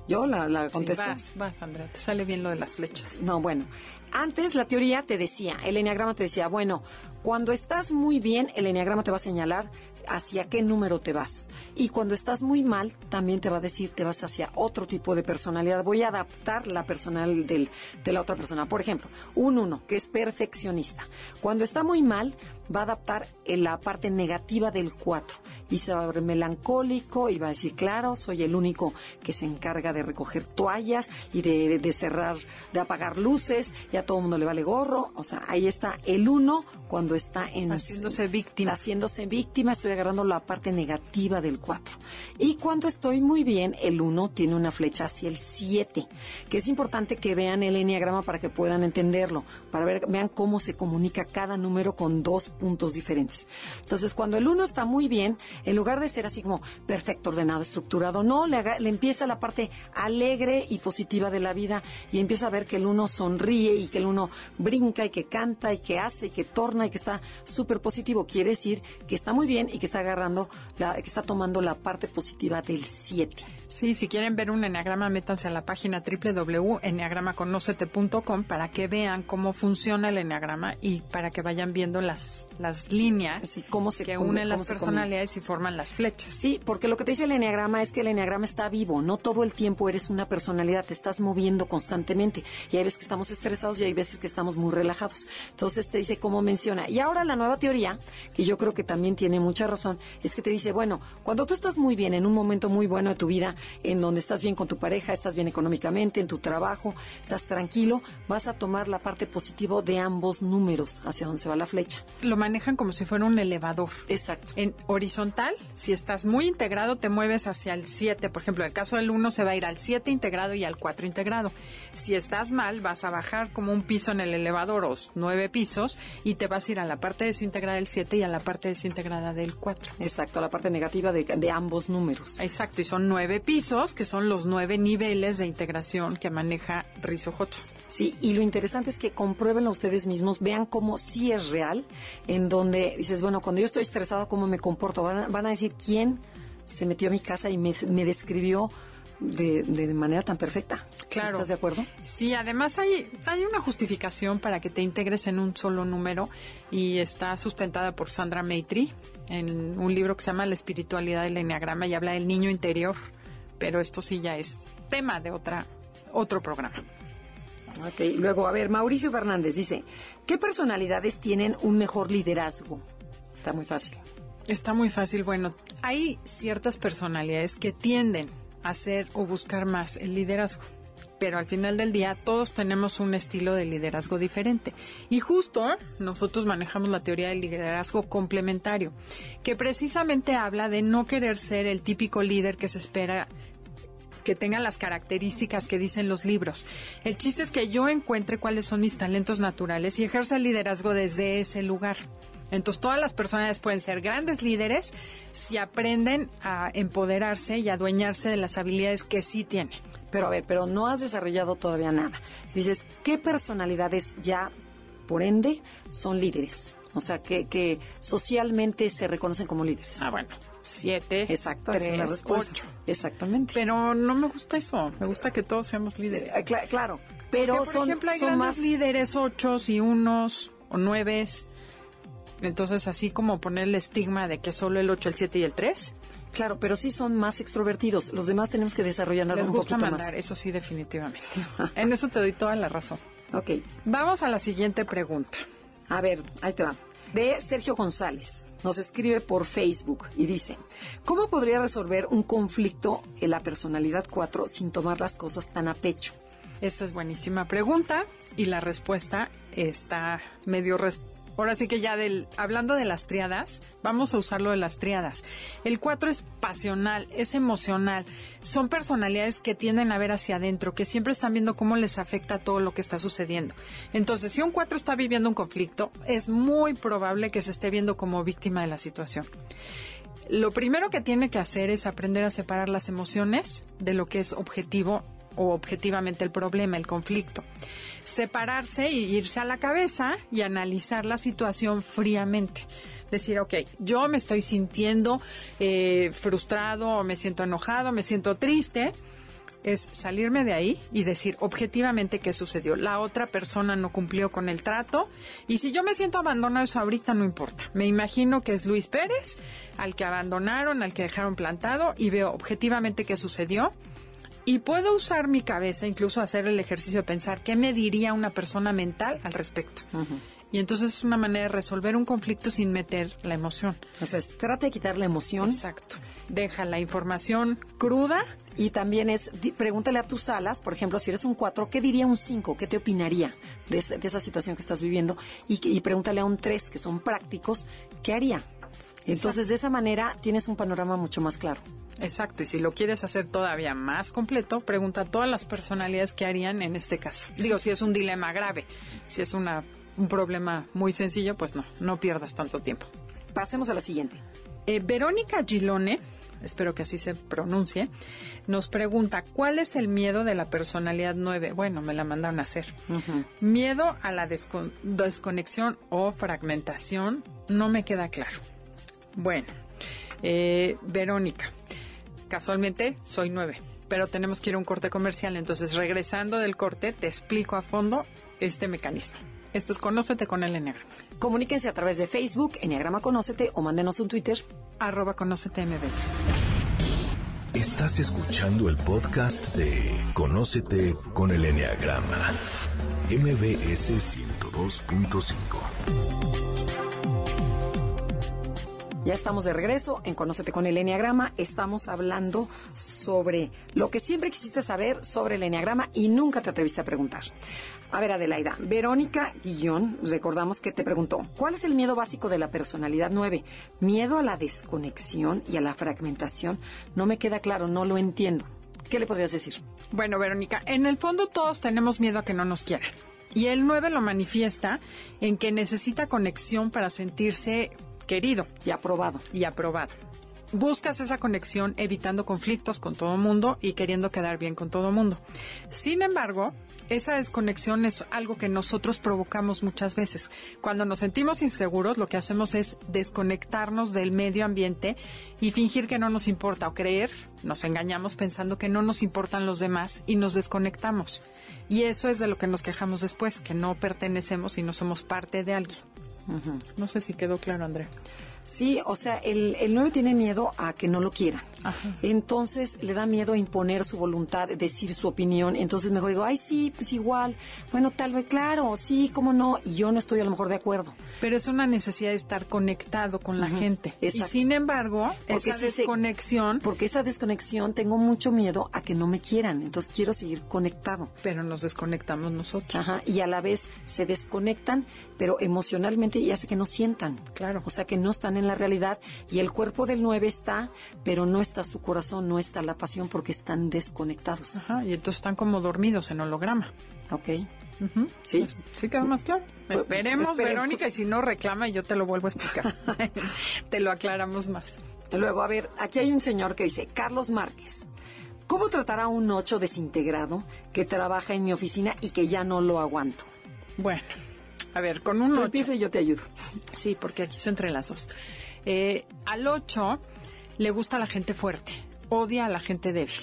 Yo la, la contesto. Sí, vas, vas, Andrea, te sale bien lo de las flechas. No, bueno, antes la teoría te decía, el eneagrama te decía, bueno, cuando estás muy bien, el eneagrama te va a señalar hacia qué número te vas. Y cuando estás muy mal, también te va a decir, te vas hacia otro tipo de personalidad. Voy a adaptar la personal del, de la otra persona. Por ejemplo, un uno, que es perfeccionista. Cuando está muy mal, va a adaptar en la parte negativa del cuatro. Y se va a ver melancólico y va a decir, claro, soy el único que se encarga de recoger toallas y de, de cerrar, de apagar luces. Y a todo el mundo le vale gorro. O sea, ahí está el uno cuando está en... Haciéndose víctima. Haciéndose víctima, estoy agarrando la parte negativa del cuatro. Y cuando estoy muy bien, el uno tiene una flecha hacia el siete, que es importante que vean el eneagrama para que puedan entenderlo, para ver, vean cómo se comunica cada número con dos puntos diferentes. Entonces, cuando el uno está muy bien, en lugar de ser así como perfecto, ordenado, estructurado, no, le, haga, le empieza la parte alegre y positiva de la vida y empieza a ver que el uno sonríe y que el uno brinca y que canta y que hace y que torna y que está súper positivo. Quiere decir que está muy bien y que está agarrando, la, que está tomando la parte positiva del siete. Sí, si quieren ver un eneagrama, métanse a la página doble u doble u doble u punto eneagrama conócete punto com para que vean cómo funciona el eneagrama y para que vayan viendo las, las líneas sí, cómo se que unen las personalidades y forman las flechas. Sí, porque lo que te dice el eneagrama es que el eneagrama está vivo, no todo el tiempo eres una personalidad, te estás moviendo constantemente y hay veces que estamos estresados relajados y hay veces que estamos muy relajados. Entonces te dice cómo menciona. Y ahora la nueva teoría, que yo creo que también tiene mucha razón, es que te dice, bueno, cuando tú estás muy bien, en un momento muy bueno de tu vida, en donde estás bien con tu pareja, estás bien económicamente, en tu trabajo, estás tranquilo, vas a tomar la parte positiva de ambos números, hacia donde se va la flecha. Lo manejan como si fuera un elevador. Exacto. En horizontal, si estás muy integrado, te mueves hacia el siete. Por ejemplo, en el caso del uno se va a ir al siete integrado y al cuatro integrado. Si estás mal, vas a bajar como un piso en el elevador o nueve pisos y te vas a ir a la parte desintegrada del siete y a la parte desintegrada del cuatro. Exacto, a la parte negativa de, de ambos números. Exacto, y son nueve pisos, que son los nueve niveles de integración que maneja Rizzo-Hudson. Sí, y lo interesante es que compruébenlo ustedes mismos, vean cómo sí es real, en donde dices, bueno, cuando yo estoy estresado, ¿cómo me comporto? Van a, van a decir, ¿quién se metió a mi casa y me, me describió de, de manera tan perfecta? Claro. ¿Estás de acuerdo? Sí, además hay, hay una justificación para que te integres en un solo número y está sustentada por Sandra Maitri en un libro que se llama La espiritualidad del enneagrama y habla del niño interior, pero esto sí ya es tema de otra otro programa. Ok, luego, a ver, Mauricio Fernández dice, ¿qué personalidades tienen un mejor liderazgo? Está muy fácil. Está muy fácil. Bueno, hay ciertas personalidades que tienden a hacer o buscar más el liderazgo, pero al final del día todos tenemos un estilo de liderazgo diferente. Y justo nosotros manejamos la teoría del liderazgo complementario, que precisamente habla de no querer ser el típico líder que se espera que tenga las características que dicen los libros. El chiste es que yo encuentre cuáles son mis talentos naturales y ejerza el liderazgo desde ese lugar. Entonces, todas las personas pueden ser grandes líderes si aprenden a empoderarse y adueñarse de las habilidades que sí tienen. Pero a ver, pero no has desarrollado todavía nada. Dices, ¿qué personalidades ya, por ende, son líderes? O sea, que, que socialmente se reconocen como líderes. Ah, bueno. Siete, exacto, tres, ocho. Exactamente. Pero no me gusta eso. Me gusta que todos seamos líderes. Eh, cl- claro. Pero Porque, por son, ejemplo, hay son grandes más líderes ochos y unos o nueves. Entonces, así como poner el estigma de que solo el ocho, el siete y el tres. Claro, pero sí son más extrovertidos. Los demás tenemos que desarrollar algo un poquito mandar, más. Les gusta mandar, eso sí, definitivamente. En eso te doy toda la razón. Ok. Vamos a la siguiente pregunta. A ver, ahí te va. De Sergio González. Nos escribe por Facebook y dice, ¿cómo podría resolver un conflicto en la personalidad cuatro sin tomar las cosas tan a pecho? Esa es buenísima pregunta y la respuesta está medio respuesta. Ahora sí que ya del hablando de las tríadas, vamos a usarlo de las tríadas. El cuatro es pasional, es emocional. Son personalidades que tienden a ver hacia adentro, que siempre están viendo cómo les afecta todo lo que está sucediendo. Entonces, si un cuatro está viviendo un conflicto, es muy probable que se esté viendo como víctima de la situación. Lo primero que tiene que hacer es aprender a separar las emociones de lo que es objetivo o objetivamente el problema, el conflicto. Separarse y irse a la cabeza y analizar la situación fríamente. Decir, ok, yo me estoy sintiendo eh, frustrado, o me siento enojado, me siento triste. Es salirme de ahí y decir objetivamente qué sucedió. La otra persona no cumplió con el trato y si yo me siento abandonado, eso ahorita no importa. Me imagino que es Luis Pérez al que abandonaron, al que dejaron plantado y veo objetivamente qué sucedió. Y puedo usar mi cabeza, incluso hacer el ejercicio de pensar qué me diría una persona mental al respecto. Uh-huh. Y entonces es una manera de resolver un conflicto sin meter la emoción. O sea, trata de quitar la emoción. Exacto. Deja la información cruda. Y también es, di, pregúntale a tus alas, por ejemplo, si eres un cuatro, ¿qué diría un cinco? ¿Qué te opinaría de, ese, de esa situación que estás viviendo? Y, y pregúntale a un tres, que son prácticos, ¿qué haría? Entonces, exacto, de esa manera tienes un panorama mucho más claro. Exacto, y si lo quieres hacer todavía más completo, pregunta a todas las personalidades que harían en este caso. Digo, si es un dilema grave, si es una, un problema muy sencillo, pues no, no pierdas tanto tiempo. Pasemos a la siguiente. Eh, Verónica Gilone, espero que así se pronuncie, nos pregunta, ¿cuál es el miedo de la personalidad nueve? Bueno, me la mandaron a hacer. Uh-huh. Miedo a la descon- desconexión o fragmentación, no me queda claro. Bueno, eh, Verónica, casualmente soy nueve, pero tenemos que ir a un corte comercial. Entonces, regresando del corte, te explico a fondo este mecanismo. Esto es Conócete con el Enneagrama. Comuníquense a través de Facebook, Enneagrama Conócete, o mándenos un Twitter, arroba Conócete M B S. Estás escuchando el podcast de Conócete con el Enneagrama. M B S ciento dos punto cinco. Ya estamos de regreso en Conócete con el Eneagrama. Estamos hablando sobre lo que siempre quisiste saber sobre el Eneagrama y nunca te atreviste a preguntar. A ver, Adelaida, Verónica Guillón, recordamos que te preguntó, ¿cuál es el miedo básico de la personalidad nueve? Miedo a la desconexión y a la fragmentación. No me queda claro, no lo entiendo. ¿Qué le podrías decir? Bueno, Verónica, en el fondo todos tenemos miedo a que no nos quieran. Y el nueve lo manifiesta en que necesita conexión para sentirse querido. Y aprobado. Y aprobado. Buscas esa conexión evitando conflictos con todo mundo y queriendo quedar bien con todo mundo. Sin embargo, esa desconexión es algo que nosotros provocamos muchas veces. Cuando nos sentimos inseguros, lo que hacemos es desconectarnos del medio ambiente y fingir que no nos importa, o creer, nos engañamos pensando que no nos importan los demás y nos desconectamos. Y eso es de lo que nos quejamos después, que no pertenecemos y no somos parte de alguien. Uh-huh. No sé si quedó claro, Andrea. Sí, o sea, el, el nueve tiene miedo a que no lo quieran. Ajá. Entonces le da miedo a imponer su voluntad, decir su opinión. Entonces mejor digo, ay, sí, pues igual. Bueno, tal vez, claro, sí, cómo no. Y yo no estoy a lo mejor de acuerdo. Pero es una necesidad de estar conectado con la, ajá, gente. Exacto. Y sin embargo, porque esa si desconexión... Se, porque esa desconexión tengo mucho miedo a que no me quieran. Entonces quiero seguir conectado. Pero nos desconectamos nosotros. Ajá, y a la vez se desconectan, pero emocionalmente, y hace que no sientan. Claro. O sea, que no están en la realidad, y el cuerpo del nueve está, pero no está su corazón, no está la pasión, porque están desconectados. Ajá, y entonces están como dormidos en holograma. Ok. Uh-huh. Sí. Pues, sí, queda más claro. Pues, esperemos, esperemos, Verónica, y si no reclama, yo te lo vuelvo a explicar. Te lo aclaramos más. Luego, a ver, aquí hay un señor que dice, Carlos Márquez, ¿cómo tratar a un ocho desintegrado que trabaja en mi oficina y que ya no lo aguanto? Bueno. A ver, con un ocho... Empieza y yo te ayudo. Sí, porque aquí se entrelazos. Eh, al ocho le gusta a la gente fuerte, odia a la gente débil.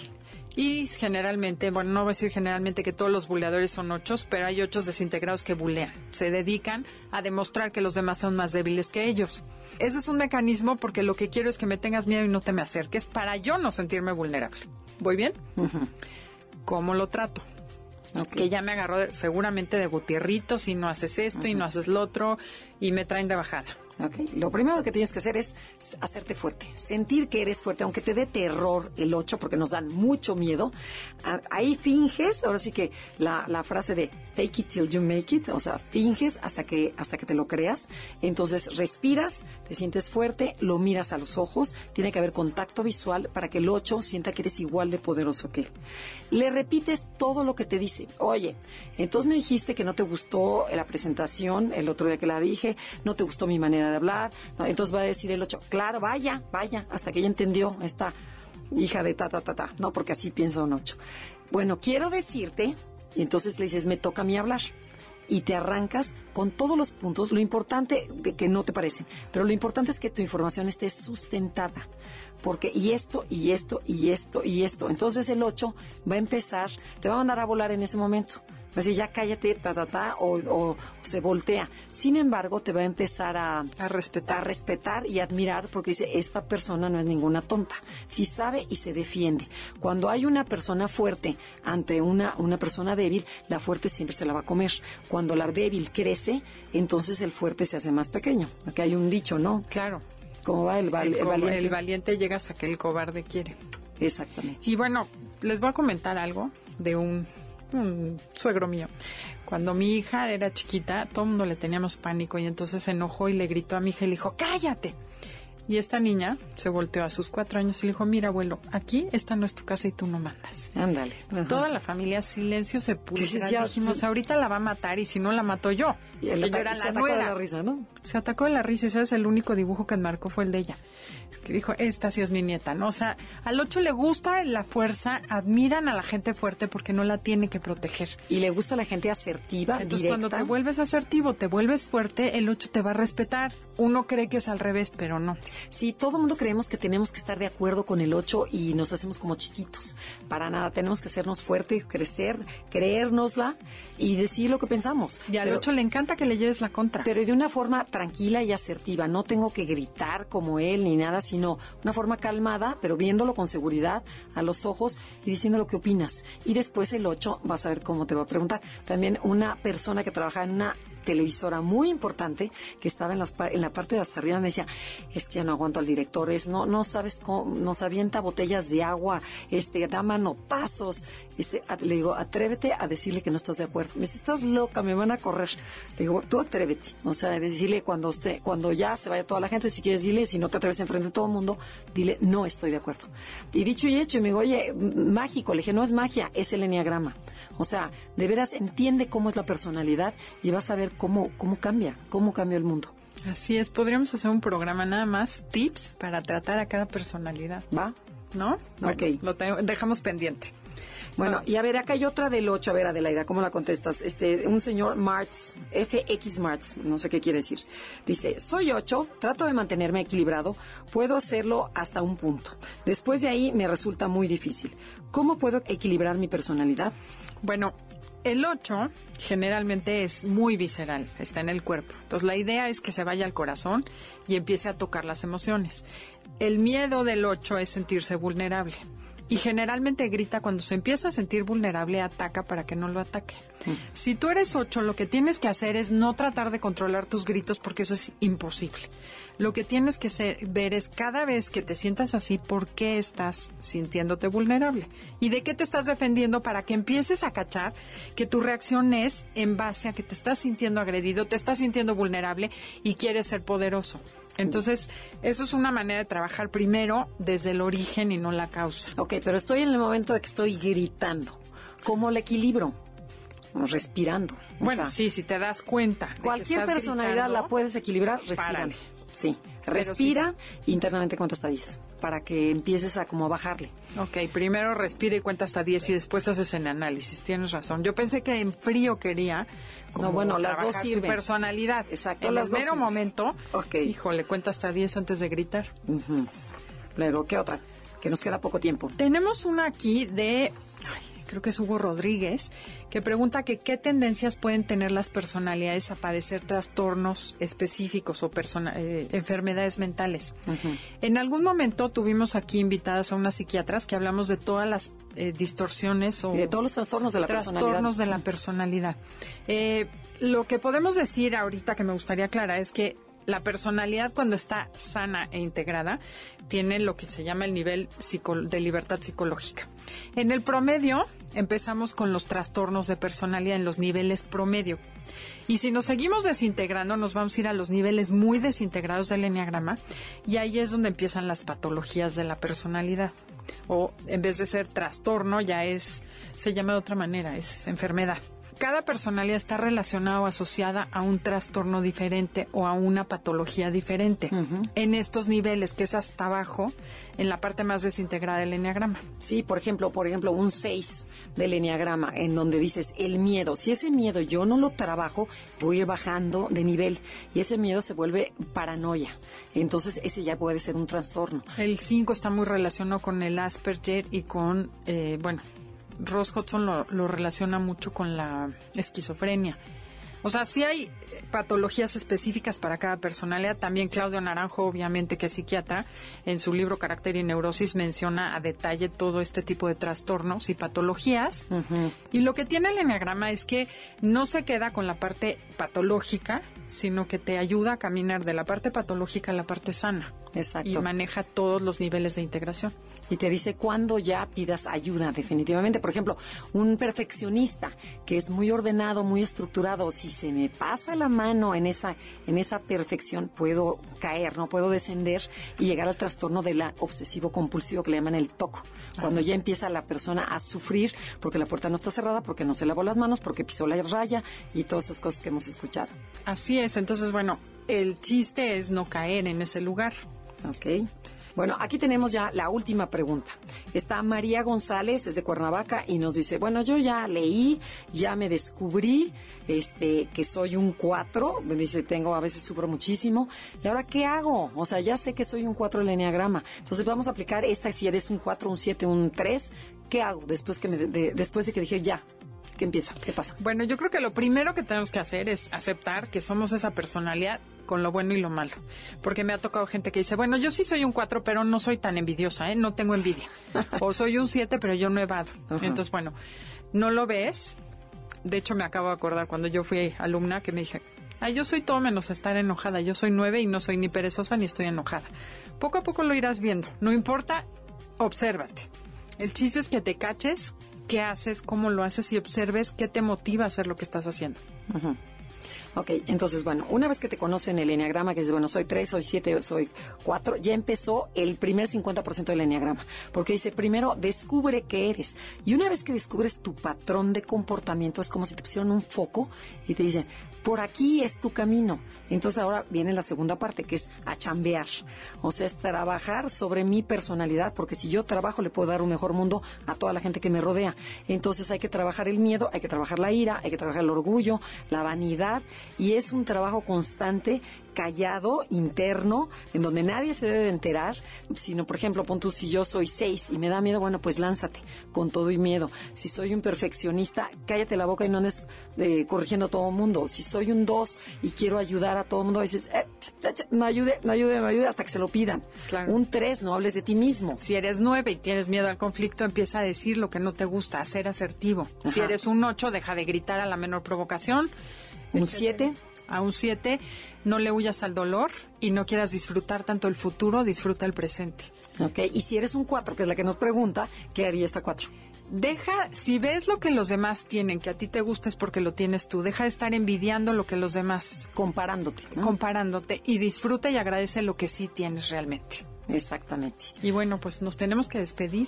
Y generalmente, bueno, no voy a decir generalmente que todos los buleadores son ochos, pero hay ochos desintegrados que bulean. Se dedican a demostrar que los demás son más débiles que ellos. Ese es un mecanismo porque lo que quiero es que me tengas miedo y no te me acerques para yo no sentirme vulnerable. ¿Voy bien? Uh-huh. ¿Cómo lo trato? Okay. Que ya me agarró de, seguramente de gutierritos y no haces esto, uh-huh, y no haces lo otro y me traen de bajada. Okay. Lo primero que tienes que hacer es hacerte fuerte, sentir que eres fuerte, aunque te dé terror el ocho, porque nos dan mucho miedo. Ahí finges, ahora sí que la, la frase de fake it till you make it, o sea, finges hasta que, hasta que te lo creas. Entonces respiras, te sientes fuerte, lo miras a los ojos, tiene que haber contacto visual para que el ocho sienta que eres igual de poderoso que él. Le repites todo lo que te dice. Oye, entonces me dijiste que no te gustó la presentación el otro día que la dije, no te gustó mi manera de de hablar, no, entonces va a decir el ocho, claro, vaya, vaya, hasta que ella entendió esta hija de ta, ta, ta, ta, no, porque así piensa un ocho. Bueno, quiero decirte, y entonces le dices, me toca a mí hablar, y te arrancas con todos los puntos, lo importante de que no te parecen, pero lo importante es que tu información esté sustentada, porque y esto, y esto, y esto, y esto, entonces el ocho va a empezar, te va a mandar a volar en ese momento. Pues ya cállate, ta, ta, ta, o, o se voltea. Sin embargo, te va a empezar a, a, respetar. a respetar y admirar, porque dice, esta persona no es ninguna tonta. Sí sabe y se defiende. Cuando hay una persona fuerte ante una, una persona débil, la fuerte siempre se la va a comer. Cuando la débil crece, entonces el fuerte se hace más pequeño. Aquí hay un dicho, ¿no? Claro. ¿Cómo va el, val, el, el valiente? El valiente llega hasta que el cobarde quiere. Exactamente. Y bueno, les voy a comentar algo de un... un suegro mío. Cuando mi hija era chiquita, todo el mundo le teníamos pánico, y entonces se enojó y le gritó a mi hija y le dijo, cállate. Y esta niña se volteó a sus cuatro años y le dijo, mira, abuelo, aquí esta no es tu casa y tú no mandas. Ándale. Uh-huh. Toda la familia, silencio sepulcral. Ya dijimos, sí, ahorita la va a matar, y si no la mato yo. Y el, yo era y la se nuera. Atacó de la risa, ¿no? Se atacó de la risa, y sabes, el único dibujo que enmarcó fue el de ella. Que dijo, esta sí es mi nieta, ¿no? O sea, al ocho le gusta la fuerza, admiran a la gente fuerte porque no la tiene que proteger. Y le gusta la gente asertiva, entonces, directa. Cuando te vuelves asertivo, te vuelves fuerte, el ocho te va a respetar. Uno cree que es al revés, pero no. Sí, todo el mundo creemos que tenemos que estar de acuerdo con el ocho y nos hacemos como chiquitos. Para nada, tenemos que hacernos fuertes, crecer, creérnosla y decir lo que pensamos. Y al ocho le encanta que le lleves la contra. Pero de una forma tranquila y asertiva. No tengo que gritar como él, ni ni nada, sino una forma calmada, pero viéndolo con seguridad a los ojos y diciendo lo que opinas. Y después el ocho vas a ver cómo te va a preguntar. También una persona que trabaja en una televisora muy importante, que estaba en, las, en la parte de hasta arriba, me decía, es que ya no aguanto al director, es, no, no sabes cómo, nos avienta botellas de agua, este, da manotazos, este, a, le digo, atrévete a decirle que no estás de acuerdo. Me dice, estás loca, me van a correr. Le digo, tú atrévete, o sea, decirle cuando usted, cuando ya se vaya toda la gente, si quieres dile, si no te atreves enfrente de todo el mundo, dile, no estoy de acuerdo. Y dicho y hecho, y me digo, oye, mágico, le dije, no es magia, es el eneagrama. O sea, de veras entiende cómo es la personalidad y vas a ver cómo, cómo cambia, cómo cambia el mundo. Así es, podríamos hacer un programa nada más, tips para tratar a cada personalidad. ¿Va? ¿No? Bueno, ok. Lo tengo, dejamos pendiente. Bueno, ah. y a ver, acá hay otra del ocho. A ver, Adelaida, ¿cómo la contestas? Este, un señor Martz, F X Martz, no sé qué quiere decir. Dice, soy ocho, trato de mantenerme equilibrado, puedo hacerlo hasta un punto. Después de ahí me resulta muy difícil. ¿Cómo puedo equilibrar mi personalidad? Bueno, el ocho generalmente es muy visceral, está en el cuerpo. Entonces, la idea es que se vaya al corazón y empiece a tocar las emociones. El miedo del ocho es sentirse vulnerable. Y generalmente grita cuando se empieza a sentir vulnerable, ataca para que no lo ataque. Sí. Si tú eres ocho, lo que tienes que hacer es no tratar de controlar tus gritos porque eso es imposible. Lo que tienes que ser, ver es cada vez que te sientas así, ¿por qué estás sintiéndote vulnerable? ¿Y de qué te estás defendiendo para que empieces a cachar que tu reacción es en base a que te estás sintiendo agredido, te estás sintiendo vulnerable y quieres ser poderoso? Entonces, eso es una manera de trabajar primero desde el origen y no la causa. Ok, pero estoy en el momento de que estoy gritando. ¿Cómo lo equilibro? Respirando. Bueno, o sea, sí, si te das cuenta. Cualquier personalidad la puedes equilibrar respirando. Párale. Sí, respira sí. Internamente cuenta hasta diez para que empieces a como bajarle. Ok, primero respira y cuenta hasta diez y después haces el análisis, tienes razón. Yo pensé que en frío quería como no, bueno, trabajar las dos sirven. Su personalidad. Exacto, en el mero momento, okay. Híjole, cuenta hasta diez antes de gritar. Uh-huh. Luego, ¿qué otra? Que nos queda poco tiempo. Tenemos una aquí de... Ay, creo que es Hugo Rodríguez, que pregunta que qué tendencias pueden tener las personalidades a padecer trastornos específicos o persona, eh, enfermedades mentales. Uh-huh. En algún momento tuvimos aquí invitadas a unas psiquiatras que hablamos de todas las eh, distorsiones o... Y de todos los trastornos de la personalidad. Trastornos de la personalidad. Eh, lo que podemos decir ahorita que me gustaría aclarar es que la personalidad, cuando está sana e integrada, tiene lo que se llama el nivel psico- de libertad psicológica. En el promedio, empezamos con los trastornos de personalidad en los niveles promedio. Y si nos seguimos desintegrando, nos vamos a ir a los niveles muy desintegrados del eneagrama, y ahí es donde empiezan las patologías de la personalidad. O en vez de ser trastorno, ya es, se llama de otra manera, es enfermedad. Cada personalidad está relacionada o asociada a un trastorno diferente o a una patología diferente. Uh-huh. En estos niveles, que es hasta abajo, en la parte más desintegrada del eneagrama. Sí, por ejemplo, por ejemplo, un seis del eneagrama, en donde dices el miedo. Si ese miedo yo no lo trabajo, voy a ir bajando de nivel. Y ese miedo se vuelve paranoia. Entonces, ese ya puede ser un trastorno. El cinco está muy relacionado con el Asperger y con, eh, bueno... Ross Hodgson lo, lo relaciona mucho con la esquizofrenia. O sea, sí hay patologías específicas para cada personalidad. También Claudio Naranjo, obviamente, que es psiquiatra, en su libro Carácter y Neurosis menciona a detalle todo este tipo de trastornos y patologías. Uh-huh. Y lo que tiene el eneagrama es que no se queda con la parte patológica, sino que te ayuda a caminar de la parte patológica a la parte sana. Exacto. Y maneja todos los niveles de integración. Y te dice cuándo ya pidas ayuda, definitivamente. Por ejemplo, un perfeccionista que es muy ordenado, muy estructurado, si se me pasa la mano en esa, en esa perfección, puedo caer, no puedo descender y llegar al trastorno de la obsesivo-compulsivo que le llaman el toco. Cuando ya empieza la persona a sufrir porque la puerta no está cerrada, porque no se lavó las manos, porque pisó la raya y todas esas cosas que hemos escuchado. Así es, entonces, bueno, el chiste es no caer en ese lugar. Ok. Bueno, aquí tenemos ya la última pregunta. Está María González, es de Cuernavaca, y nos dice, bueno, yo ya leí, ya me descubrí este, que soy un cuatro. Me dice, tengo, a veces sufro muchísimo. ¿Y ahora qué hago? O sea, ya sé que soy un cuatro del eneagrama. Entonces, vamos a aplicar esta, si eres un cuatro, un siete, un tres, ¿qué hago después, que me de, de, después de que dije ya? ¿Qué empieza? ¿Qué pasa? Bueno, yo creo que lo primero que tenemos que hacer es aceptar que somos esa personalidad con lo bueno y lo malo, porque me ha tocado gente que dice, bueno, yo sí soy un cuatro, pero no soy tan envidiosa, ¿eh? No tengo envidia, o soy un siete, pero yo no evado. Uh-huh. Entonces, bueno, no lo ves. De hecho, me acabo de acordar cuando yo fui alumna que me dije, ay, yo soy todo menos estar enojada, yo soy nueve y no soy ni perezosa ni estoy enojada. Poco a poco lo irás viendo, no importa, obsérvate. El chiste es que te caches, qué haces, cómo lo haces y observes qué te motiva a hacer lo que estás haciendo. Uh-huh. Ok, entonces, bueno, una vez que te conocen el enneagrama, que dices, bueno, soy tres, soy siete, soy cuatro, ya empezó el primer cincuenta por ciento del enneagrama, porque dice, primero, descubre qué eres. Y una vez que descubres tu patrón de comportamiento, es como si te pusieran un foco y te dicen, por aquí es tu camino. Entonces ahora viene la segunda parte, que es a chambear. O sea, es trabajar sobre mi personalidad, porque si yo trabajo le puedo dar un mejor mundo a toda la gente que me rodea. Entonces hay que trabajar el miedo, hay que trabajar la ira, hay que trabajar el orgullo, la vanidad, y es un trabajo constante, callado, interno, en donde nadie se debe de enterar, sino, por ejemplo, pon tú, si yo soy seis y me da miedo, bueno, pues lánzate con todo y miedo. Si soy un perfeccionista, cállate la boca y no andes eh, corrigiendo a todo el mundo. Si soy un dos y quiero ayudar a todo el mundo, dices, eh, no ayude, no ayude, no ayude, hasta que se lo pidan. Claro. Un tres, no hables de ti mismo. Si eres nueve y tienes miedo al conflicto, empieza a decir lo que no te gusta, a ser asertivo. Ajá. Si eres un ocho, deja de gritar a la menor provocación. Un siete. A un siete, no le huyas al dolor y no quieras disfrutar tanto el futuro, disfruta el presente. Ok, y si eres un cuatro, que es la que nos pregunta, ¿qué haría esta cuatro? Deja, si ves lo que los demás tienen, que a ti te gusta es porque lo tienes tú, deja de estar envidiando lo que los demás... Comparándote, ¿no? Comparándote, y disfruta y agradece lo que sí tienes realmente. Exactamente. Y bueno, pues nos tenemos que despedir.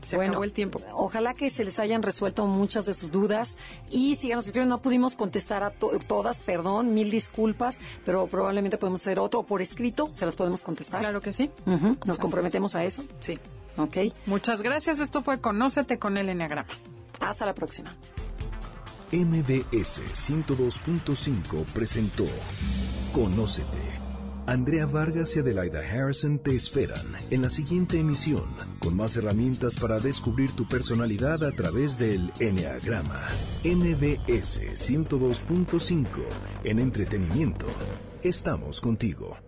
Se bueno, acabó el tiempo. Ojalá que se les hayan resuelto muchas de sus dudas. Y síganos escribiendo. No pudimos contestar a to todas, perdón, mil disculpas, pero probablemente podemos hacer otro por escrito. Se las podemos contestar. Claro que sí. Uh-huh. Nos gracias. Comprometemos a eso. Sí. Ok. Muchas gracias. Esto fue Conócete con el Enneagrama. Hasta la próxima. M B S ciento dos punto cinco presentó Conócete. Andrea Vargas y Adelaida Harrison te esperan en la siguiente emisión con más herramientas para descubrir tu personalidad a través del Enneagrama. M B S ciento dos punto cinco. En entretenimiento, estamos contigo.